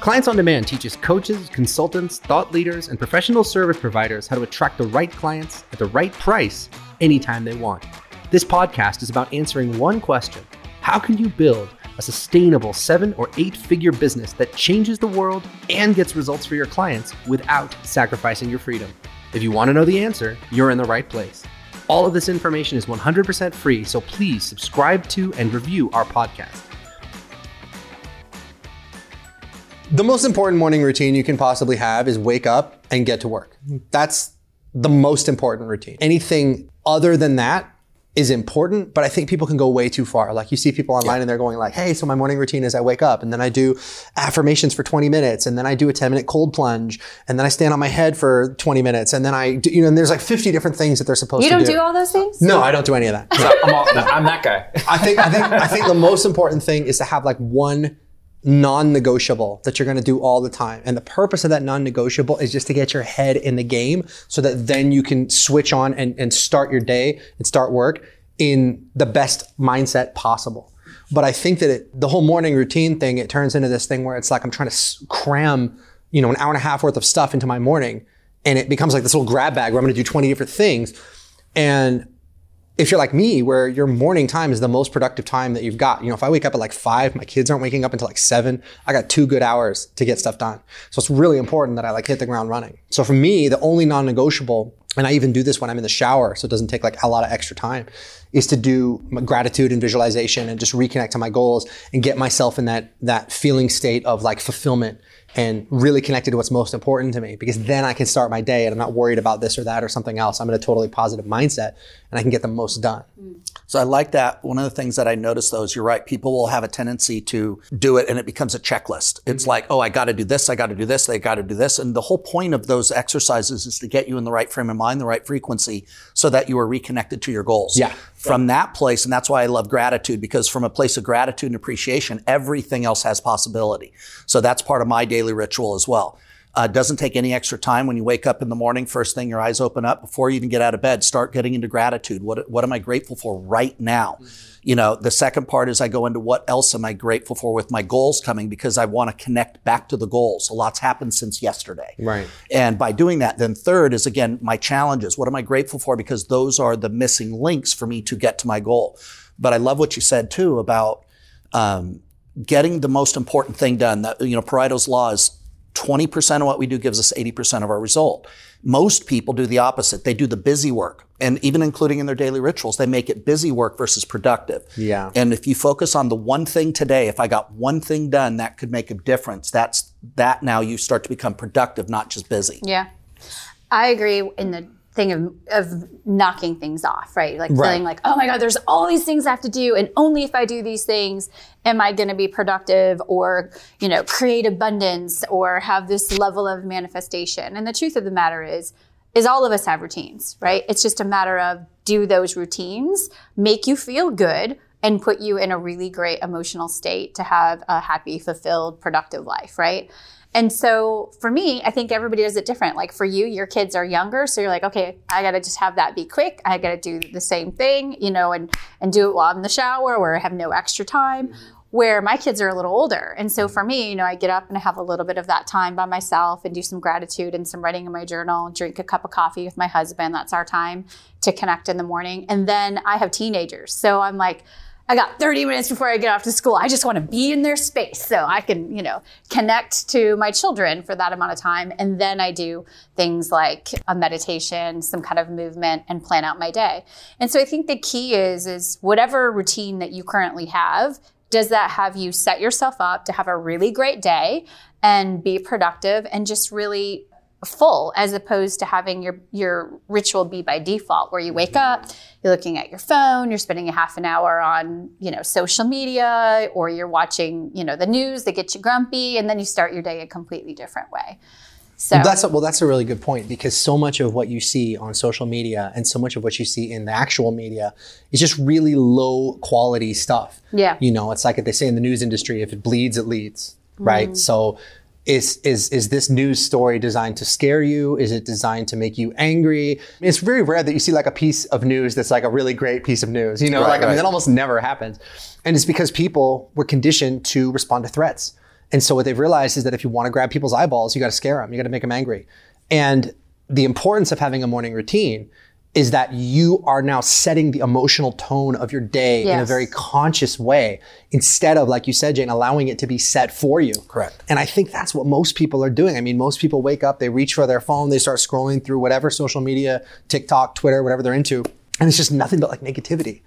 Clients On Demand teaches coaches, consultants, thought leaders, and professional service providers how to attract the right clients at the right price anytime they want. This podcast is about answering one question. How can you build a sustainable 7- or 8-figure business that changes the world and gets results for your clients without sacrificing your freedom? If you want to know the answer, you're in the right place. All of this information is 100% free, so please subscribe to and review our podcast. The most important morning routine you can possibly have is wake up and get to work. That's the most important routine. Anything other than that is important, but I think people can go way too far. Like you see people online and they're going like, hey, so my morning routine is I wake up and then I do affirmations for 20 minutes and then I do a 10-minute cold plunge and then I stand on my head for 20 minutes and then I do, and there's like 50 different things that they're supposed to do. You don't do all those things? No, I don't do any of that. So I'm that guy. I think the most important thing is to have like one non-negotiable that you're going to do all the time. And the purpose of that non-negotiable is just to get your head in the game so that then you can switch on and start your day and start work in the best mindset possible. But I think that the whole morning routine thing, it turns into this thing where it's like I'm trying to cram, an hour and a half worth of stuff into my morning. And it becomes like this little grab bag where I'm going to do 20 different things. And if you're like me, where your morning time is the most productive time that you've got, if I wake up at like 5, my kids aren't waking up until like 7, I got 2 good hours to get stuff done. So it's really important that I like hit the ground running. So for me, the only non-negotiable, and I even do this when I'm in the shower, so it doesn't take like a lot of extra time, is to do my gratitude and visualization and just reconnect to my goals and get myself in that feeling state of like fulfillment and really connected to what's most important to me, because then I can start my day and I'm not worried about this or that or something else. I'm in a totally positive mindset and I can get the most done. So I like that. One of the things that I noticed though is you're right. People will have a tendency to do it and it becomes a checklist. It's like, oh, I got to do this. I got to do this. I got to do this. And the whole point of those exercises is to get you in the right frame of mind, the right frequency, so that you are reconnected to your goals. Yeah. From that place, and that's why I love gratitude, because from a place of gratitude and appreciation, everything else has possibility. So that's part of my daily ritual as well. Doesn't take any extra time. When you wake up in the morning, first thing your eyes open up, before you even get out of bed, start getting into gratitude. What am I grateful for right now? The second part is I go into what else am I grateful for with my goals coming, because I want to connect back to the goals. A lot's happened since yesterday. Right. And by doing that, then third is again, my challenges. What am I grateful for? Because those are the missing links for me to get to my goal. But I love what you said too about, getting the most important thing done. That, Pareto's law is 20% of what we do gives us 80% of our result. Most people do the opposite. They do the busy work, and even including in their daily rituals, they make it busy work versus productive. Yeah. And if you focus on the one thing today, if I got one thing done, that could make a difference. That's now you start to become productive, not just busy. Yeah. I agree in the thing of knocking things off, right? Like feeling like, oh my God, there's all these things I have to do, and only if I do these things am I going to be productive or, create abundance or have this level of manifestation. And the truth of the matter is all of us have routines, right? It's just a matter of, do those routines make you feel good and put you in a really great emotional state to have a happy, fulfilled, productive life, right? And so for me, I think everybody does it different. Like for you, your kids are younger. So you're like, okay, I got to just have that be quick. I got to do the same thing, and do it while I'm in the shower where I have no extra time, where my kids are a little older. And so for me, I get up and I have a little bit of that time by myself and do some gratitude and some writing in my journal, drink a cup of coffee with my husband. That's our time to connect in the morning. And then I have teenagers. So I'm like, I got 30 minutes before I get off to school. I just want to be in their space so I can, connect to my children for that amount of time. And then I do things like a meditation, some kind of movement, and plan out my day. And so I think the key is whatever routine that you currently have, does that have you set yourself up to have a really great day and be productive and just really full, as opposed to having your ritual be by default, where you wake up, you're looking at your phone, you're spending a half an hour on, social media, or you're watching, the news that gets you grumpy, and then you start your day a completely different way. So that's a really good point, because so much of what you see on social media and so much of what you see in the actual media is just really low quality stuff. Yeah. It's like they say in the news industry, if it bleeds, it leads, right? So Is this news story designed to scare you? Is it designed to make you angry? It's very rare that you see like a piece of news that's like a really great piece of news. Right. I mean, that almost never happens. And it's because people were conditioned to respond to threats. And so what they've realized is that if you want to grab people's eyeballs, you got to scare them. You got to make them angry. And the importance of having a morning routine is that you are now setting the emotional tone of your day in a very conscious way, instead of, like you said, Jane, allowing it to be set for you. Correct. And I think that's what most people are doing. I mean, most people wake up, they reach for their phone, they start scrolling through whatever social media, TikTok, Twitter, whatever they're into, and it's just nothing but like negativity.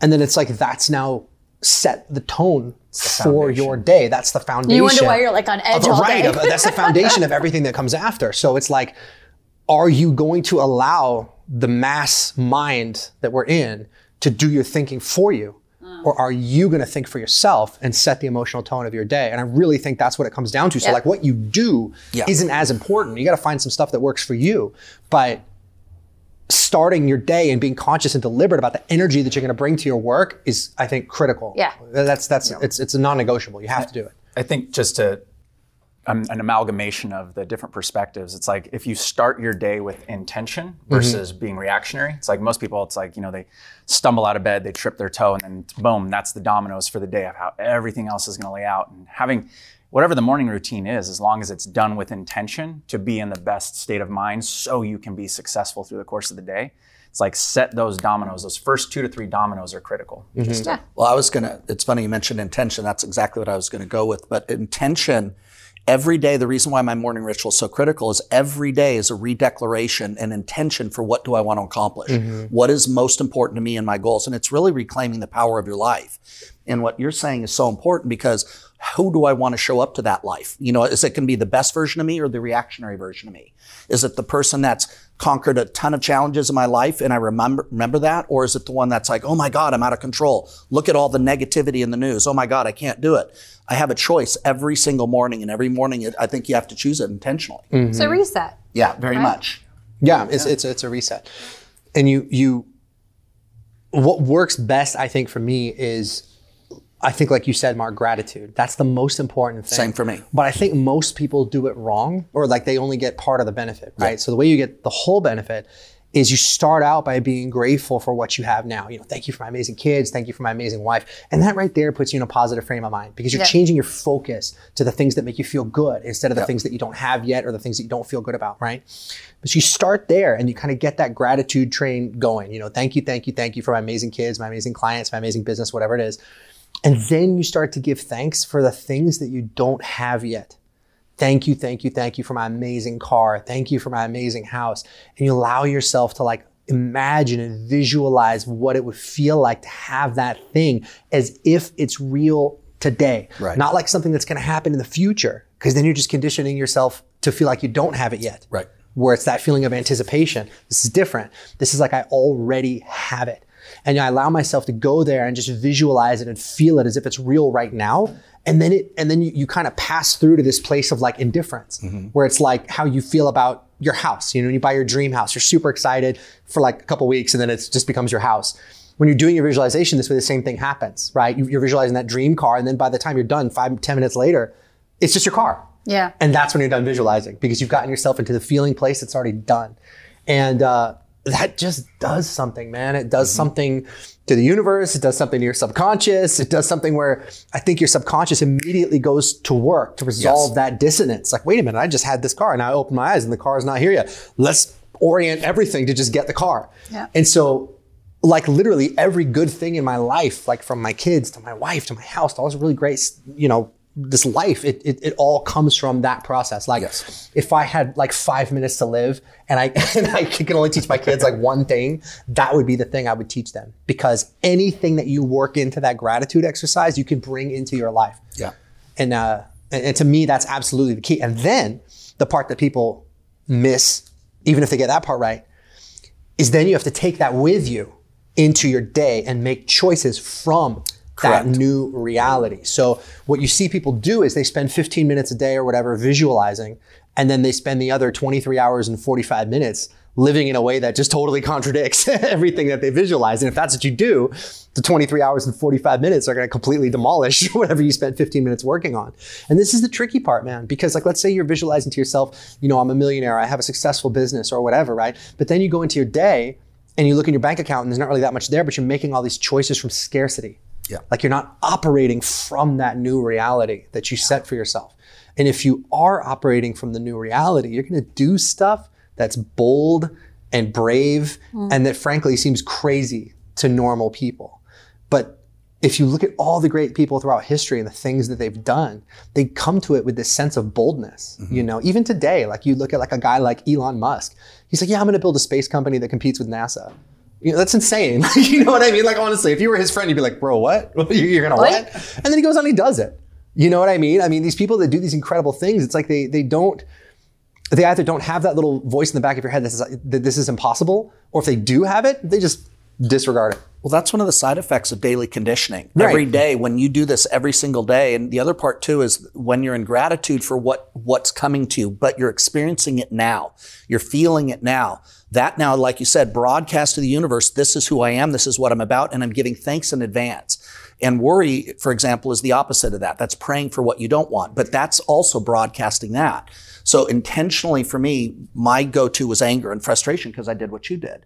And then it's like, that's now set the tone for your day. That's the foundation. You wonder why you're like on edge all day. Right, that's the foundation of everything that comes after. So it's like, are you going to allow the mass mind that we're in to do your thinking for you? Or are you going to think for yourself and set the emotional tone of your day? And I really think that's what it comes down to. So like, what you do isn't as important. You got to find some stuff that works for you. But starting your day and being conscious and deliberate about the energy that you're going to bring to your work is, I think, critical. Yeah. That's it's a non-negotiable. You have to do it. I think just to an amalgamation of the different perspectives. It's like, if you start your day with intention versus being reactionary, it's like most people, it's like, you know, they stumble out of bed, they trip their toe, and then boom, that's the dominoes for the day of how everything else is going to lay out. And having whatever the morning routine is, as long as it's done with intention to be in the best state of mind so you can be successful through the course of the day. It's like, set those dominoes. Those first 2 to 3 dominoes are critical. Mm-hmm. Yeah. Well, it's funny you mentioned intention. That's exactly what I was going to go with, but intention. Every day, the reason why my morning ritual is so critical is every day is a redeclaration and intention for what do I want to accomplish? Mm-hmm. What is most important to me and my goals? And it's really reclaiming the power of your life. And what you're saying is so important, because who do I want to show up to that life? You know, is it going to be the best version of me or the reactionary version of me? Is it the person that's conquered a ton of challenges in my life and I remember that? Or is it the one that's like, oh my God, I'm out of control. Look at all the negativity in the news. Oh my God, I can't do it. I have a choice every single morning, and every morning I think you have to choose it intentionally. Mm-hmm. It's a reset. Yeah, very much. Yeah, it's a reset. And what works best, I think, for me is, I think, like you said, Mark, gratitude. That's the most important thing. Same for me. But I think most people do it wrong, or like they only get part of the benefit, right? Yeah. So the way you get the whole benefit is you start out by being grateful for what you have now. You know, thank you for my amazing kids. Thank you for my amazing wife. And that right there puts you in a positive frame of mind, because you're changing your focus to the things that make you feel good instead of the things that you don't have yet or the things that you don't feel good about, right? But you start there and you kind of get that gratitude train going. You know, thank you, thank you, thank you for my amazing kids, my amazing clients, my amazing business, whatever it is. And then you start to give thanks for the things that you don't have yet. Thank you, thank you, thank you for my amazing car. Thank you for my amazing house. And you allow yourself to like imagine and visualize what it would feel like to have that thing as if it's real today. Right. Not like something that's going to happen in the future, because then you're just conditioning yourself to feel like you don't have it yet. Right. Where it's that feeling of anticipation. This is different. This is like, I already have it. And I allow myself to go there and just visualize it and feel it as if it's real right now. And then you kind of pass through to this place of like indifference, where it's like how you feel about your house. You know, when you buy your dream house, you're super excited for like a couple of weeks, and then it just becomes your house. When you're doing your visualization this way, the same thing happens, right? You're visualizing that dream car, and then by the time you're done, 5-10 minutes later, it's just your car. Yeah. And that's when you're done visualizing, because you've gotten yourself into the feeling place that's already done. And that just does something, man. It does something to the universe. It does something to your subconscious. It does something where I think your subconscious immediately goes to work to resolve that dissonance. Like, wait a minute, I just had this car and I opened my eyes and the car is not here yet. Let's orient everything to just get the car. Yeah. And so like literally every good thing in my life, like from my kids to my wife, to my house, to all this really great, you know, this life, it all comes from that process. Like if I had like 5 minutes to live and I can only teach my kids like one thing, that would be the thing I would teach them, because anything that you work into that gratitude exercise, you can bring into your life. Yeah. And to me, that's absolutely the key. And then the part that people miss, even if they get that part right, is then you have to take that with you into your day and make choices from that new reality. So what you see people do is they spend 15 minutes a day or whatever visualizing, and then they spend the other 23 hours and 45 minutes living in a way that just totally contradicts everything that they visualize. And if that's what you do, the 23 hours and 45 minutes are going to completely demolish whatever you spent 15 minutes working on. And this is the tricky part, man, because like, let's say you're visualizing to yourself, you know, I'm a millionaire, I have a successful business or whatever, right? But then you go into your day and you look in your bank account and there's not really that much there, but you're making all these choices from scarcity. Yeah. Like you're not operating from that new reality that you set for yourself. And if you are operating from the new reality, you're going to do stuff that's bold and brave and that frankly seems crazy to normal people. But if you look at all the great people throughout history and the things that they've done, they come to it with this sense of boldness. Mm-hmm. You know, even today, like you look at like a guy like Elon Musk, he's like, yeah, I'm going to build a space company that competes with NASA. You know, that's insane. You know what I mean? Like, honestly, if you were his friend, you'd be like, bro, what? You're going to what? And then he goes on and he does it. You know what I mean? I mean, these people that do these incredible things, it's like they either don't have that little voice in the back of your head that says that this is impossible, or if they do have it, they just disregard it. Well, that's one of the side effects of daily conditioning. Right. Every day, when you do this every single day, and the other part too is when you're in gratitude for what's coming to you, but you're experiencing it now, you're feeling it now. That now, like you said, broadcast to the universe, this is who I am, this is what I'm about, and I'm giving thanks in advance. And worry, for example, is the opposite of that. That's praying for what you don't want, but that's also broadcasting that. So intentionally for me, my go-to was anger and frustration because I did what you did.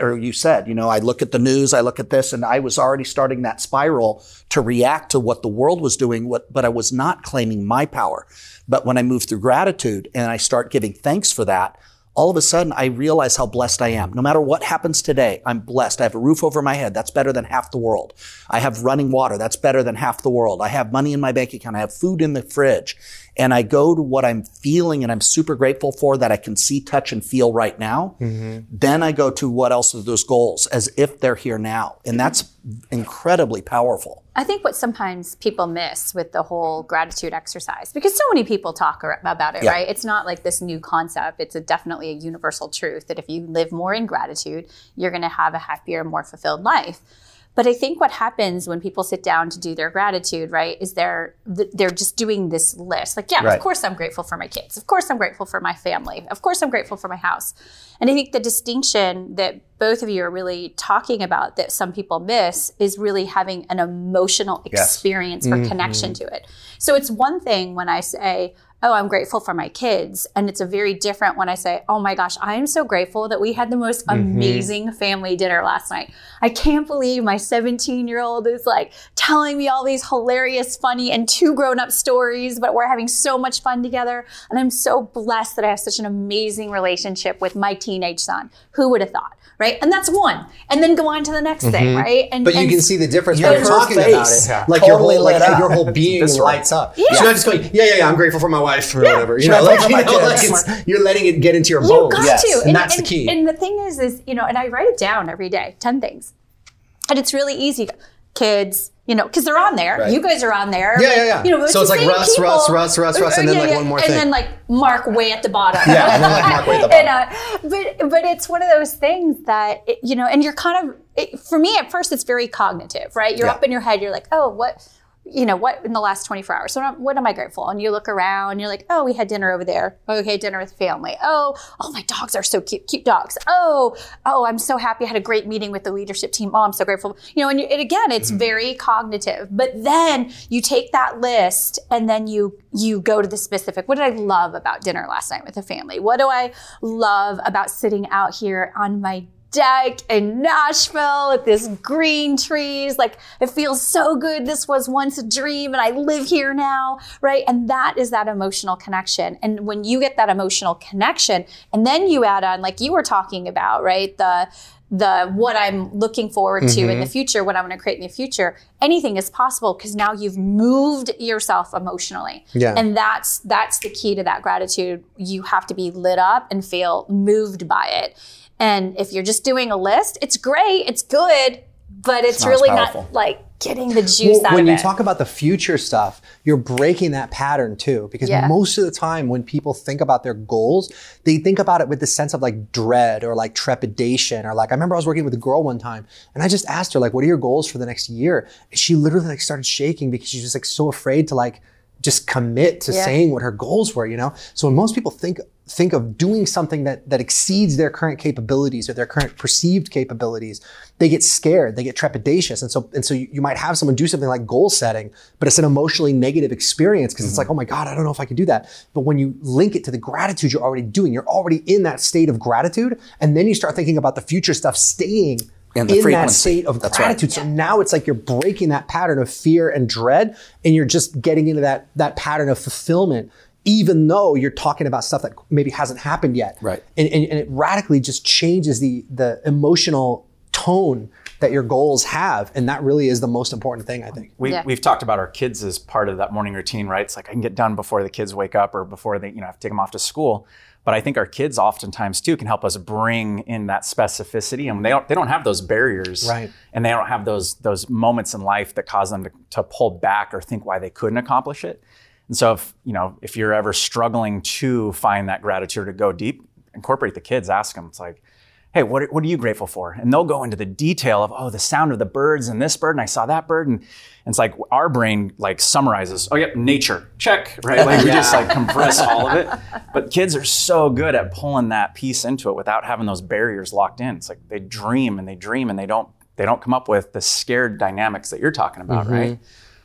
Or you said, you know, I look at the news, I look at this, and I was already starting that spiral to react to what the world was doing, but I was not claiming my power. But when I move through gratitude and I start giving thanks for that, all of a sudden I realize how blessed I am. No matter what happens today, I'm blessed. I have a roof over my head. That's better than half the world. I have running water. That's better than half the world. I have money in my bank account. I have food in the fridge. And I go to what I'm feeling and I'm super grateful for that I can see, touch, and feel right now. Mm-hmm. Then I go to what else are those goals as if they're here now. And that's incredibly powerful. I think what sometimes people miss with the whole gratitude exercise, because so many people talk about it, right? It's not like this new concept. It's definitely a universal truth that if you live more in gratitude, you're going to have a happier, more fulfilled life. But I think what happens when people sit down to do their gratitude, right, is they're just doing this list. Like, of course I'm grateful for my kids. Of course I'm grateful for my family. Of course I'm grateful for my house. And I think the distinction that both of you are really talking about that some people miss is really having an emotional experience or connection to it. So it's one thing when I say, oh, I'm grateful for my kids. And it's a very different when I say, oh my gosh, I am so grateful that we had the most amazing family dinner last night. I can't believe my 17-year-old is like telling me all these hilarious, funny, and two grown-up stories, but we're having so much fun together. And I'm so blessed that I have such an amazing relationship with my teenage son. Who would have thought, right? And that's one. And then go on to the next thing, right? And, but you can see the difference when you're talking about it. Yeah. Like, totally your whole being lights up. Yeah. So you're not just going, I'm grateful for my wife or whatever. You know, you're letting it get into your bones. You got to. And that's the key. And the thing is, you know, and I write it down every day, 10 things. And it's really easy. Kids, you know, because they're on there. Right. You guys are on there. Yeah. You know, so it's like Russ, and then like one more thing. And then like Mark way at the bottom. And then like Mark way at the bottom. And, but it's one of those things that, and you're kind of, for me at first, it's very cognitive, right? You're up in your head. You're like, oh, what in the last 24 hours? So what am I grateful? And you look around and you're like, oh, we had dinner over there. Okay, dinner with family. Oh, my dogs are so cute. Cute dogs. Oh, I'm so happy. I had a great meeting with the leadership team. Oh, I'm so grateful. You know, and again, it's very cognitive. But then you take that list and then you go to the specific. What did I love about dinner last night with the family? What do I love about sitting out here on my deck in Nashville with this green trees? Like, it feels so good. This was once a dream and I live here now, right? And that is that emotional connection. And when you get that emotional connection and then you add on, like you were talking about, right? The what I'm looking forward to in the future, what I'm going to create in the future, anything is possible because now you've moved yourself emotionally. Yeah. And that's the key to that gratitude. You have to be lit up and feel moved by it. And if you're just doing a list, it's great, it's good, but it's really not like getting the juice out of it. When you talk about the future stuff, you're breaking that pattern too, because most of the time when people think about their goals, they think about it with the sense of like dread or like trepidation or like, I remember I was working with a girl one time and I just asked her like, what are your goals for the next year? And she literally like started shaking because she's just like so afraid to like just commit to saying what her goals were, you know? So when most people think of doing something that exceeds their current capabilities or their current perceived capabilities, they get scared, they get trepidatious. And so you might have someone do something like goal setting, but it's an emotionally negative experience because it's like, oh my God, I don't know if I can do that. But when you link it to the gratitude you're already doing, you're already in that state of gratitude. And then you start thinking about the future stuff staying and the in frequency. That state of that's gratitude. Right. So now it's like you're breaking that pattern of fear and dread, and you're just getting into that pattern of fulfillment, even though you're talking about stuff that maybe hasn't happened yet. Right. And it radically just changes the emotional tone that your goals have. And that really is the most important thing, I think. We've talked about our kids as part of that morning routine, right? It's like I can get done before the kids wake up or before they, have to take them off to school. But I think our kids oftentimes too can help us bring in that specificity, and they don't have those barriers, right? And they don't have those moments in life that cause them to pull back or think why they couldn't accomplish it. And so if you're ever struggling to find that gratitude or to go deep, incorporate the kids, ask them. It's like, hey, what are you grateful for? And they'll go into the detail of, the sound of the birds and this bird, and I saw that bird. And it's like our brain summarizes, nature, check, right? We just compress all of it. But kids are so good at pulling that piece into it without having those barriers locked in. It's like they dream and they don't come up with the scared dynamics that you're talking about, mm-hmm. right?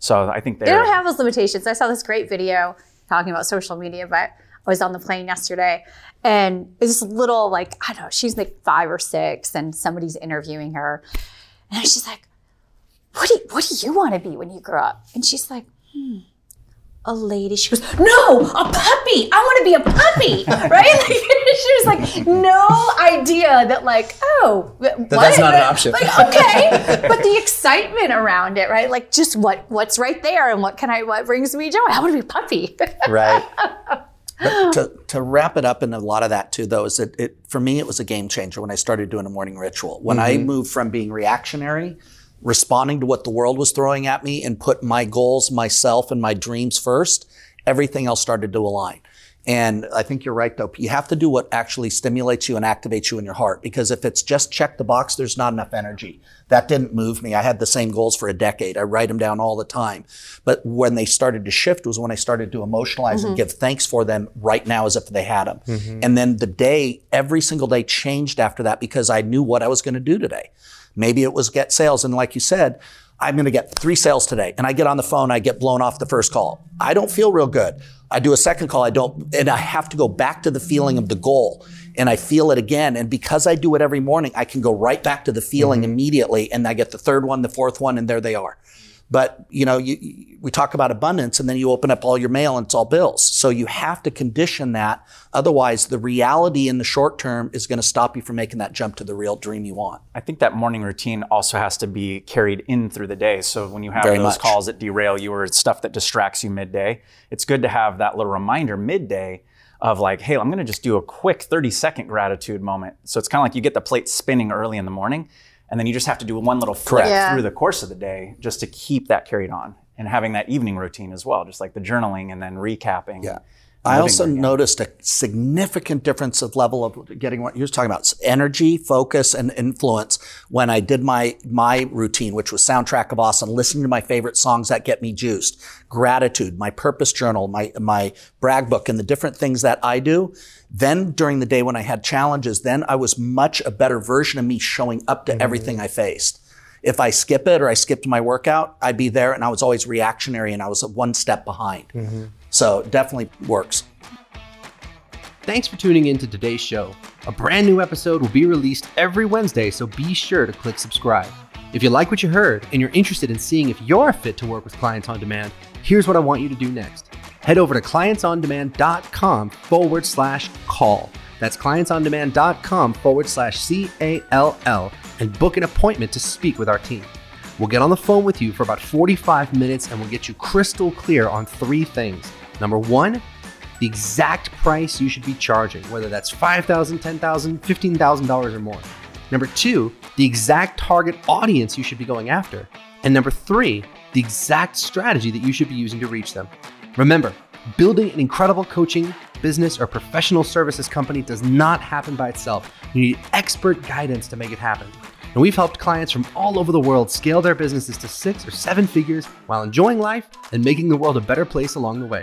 So I think they don't have those limitations. I saw this great video talking about social media, but I was on the plane yesterday, and this little, she's 5 or 6, and somebody's interviewing her. And she's like, what do you want to be when you grow up? And she's like, a lady. She goes, no, a puppy. I want to be a puppy, right? She was like, no idea that that's not an option. Okay, but the excitement around it, right? Just what's right there, and what brings me joy? I want to be a puppy. Right. But to wrap it up, and a lot of that too, though, is that for me, it was a game changer when I started doing a morning ritual. When mm-hmm. I moved from being reactionary, responding to what the world was throwing at me, and put my goals, myself, and my dreams first, everything else started to align. And I think you're right, though. You have to do what actually stimulates you and activates you in your heart, because if it's just check the box, there's not enough energy. That didn't move me. I had the same goals for a decade. I write them down all the time. But when they started to shift was when I started to emotionalize mm-hmm. and give thanks for them right now as if they had them. Mm-hmm. And then every single day changed after that, because I knew what I was going to do today. Maybe it was get sales. And like you said, I'm going to get 3 sales today. And I get on the phone, I get blown off the first call. I don't feel real good. I do a second call, and I have to go back to the feeling of the goal, and I feel it again. And because I do it every morning, I can go right back to the feeling mm-hmm. immediately, and I get the third one, the fourth one, and there they are. But, we talk about abundance, and then you open up all your mail and it's all bills. So you have to condition that. Otherwise, the reality in the short term is going to stop you from making that jump to the real dream you want. I think that morning routine also has to be carried in through the day. So when you have calls that derail you or stuff that distracts you midday, it's good to have that little reminder midday of hey, I'm going to just do a quick 30-second gratitude moment. So it's kind of like you get the plate spinning early in the morning. And then you just have to do one little flip through the course of the day just to keep that carried on, and having that evening routine as well, just like the journaling and then recapping. Yeah. I also noticed a significant difference of level of getting what you were talking about, energy, focus, and influence when I did my routine, which was Soundtrack of Awesome, listening to my favorite songs that get me juiced, gratitude, my purpose journal, my brag book, and the different things that I do. Then during the day when I had challenges, then I was much a better version of me showing up to mm-hmm. everything I faced. If I skip it or I skipped my workout, I'd be there, and I was always reactionary, and I was one step behind. Mm-hmm. So it definitely works. Thanks for tuning in to today's show. A brand new episode will be released every Wednesday, so be sure to click subscribe. If you like what you heard and you're interested in seeing if you're fit to work with Clients On Demand, here's what I want you to do next. Head over to clientsondemand.com/call. That's clientsondemand.com/CALL and book an appointment to speak with our team. We'll get on the phone with you for about 45 minutes and we'll get you crystal clear on 3 things. Number 1, the exact price you should be charging, whether that's $5,000, $10,000, $15,000 or more. Number 2, the exact target audience you should be going after. And number 3, the exact strategy that you should be using to reach them. Remember, building an incredible coaching, business, or professional services company does not happen by itself. You need expert guidance to make it happen. And we've helped clients from all over the world scale their businesses to 6 or 7 figures while enjoying life and making the world a better place along the way.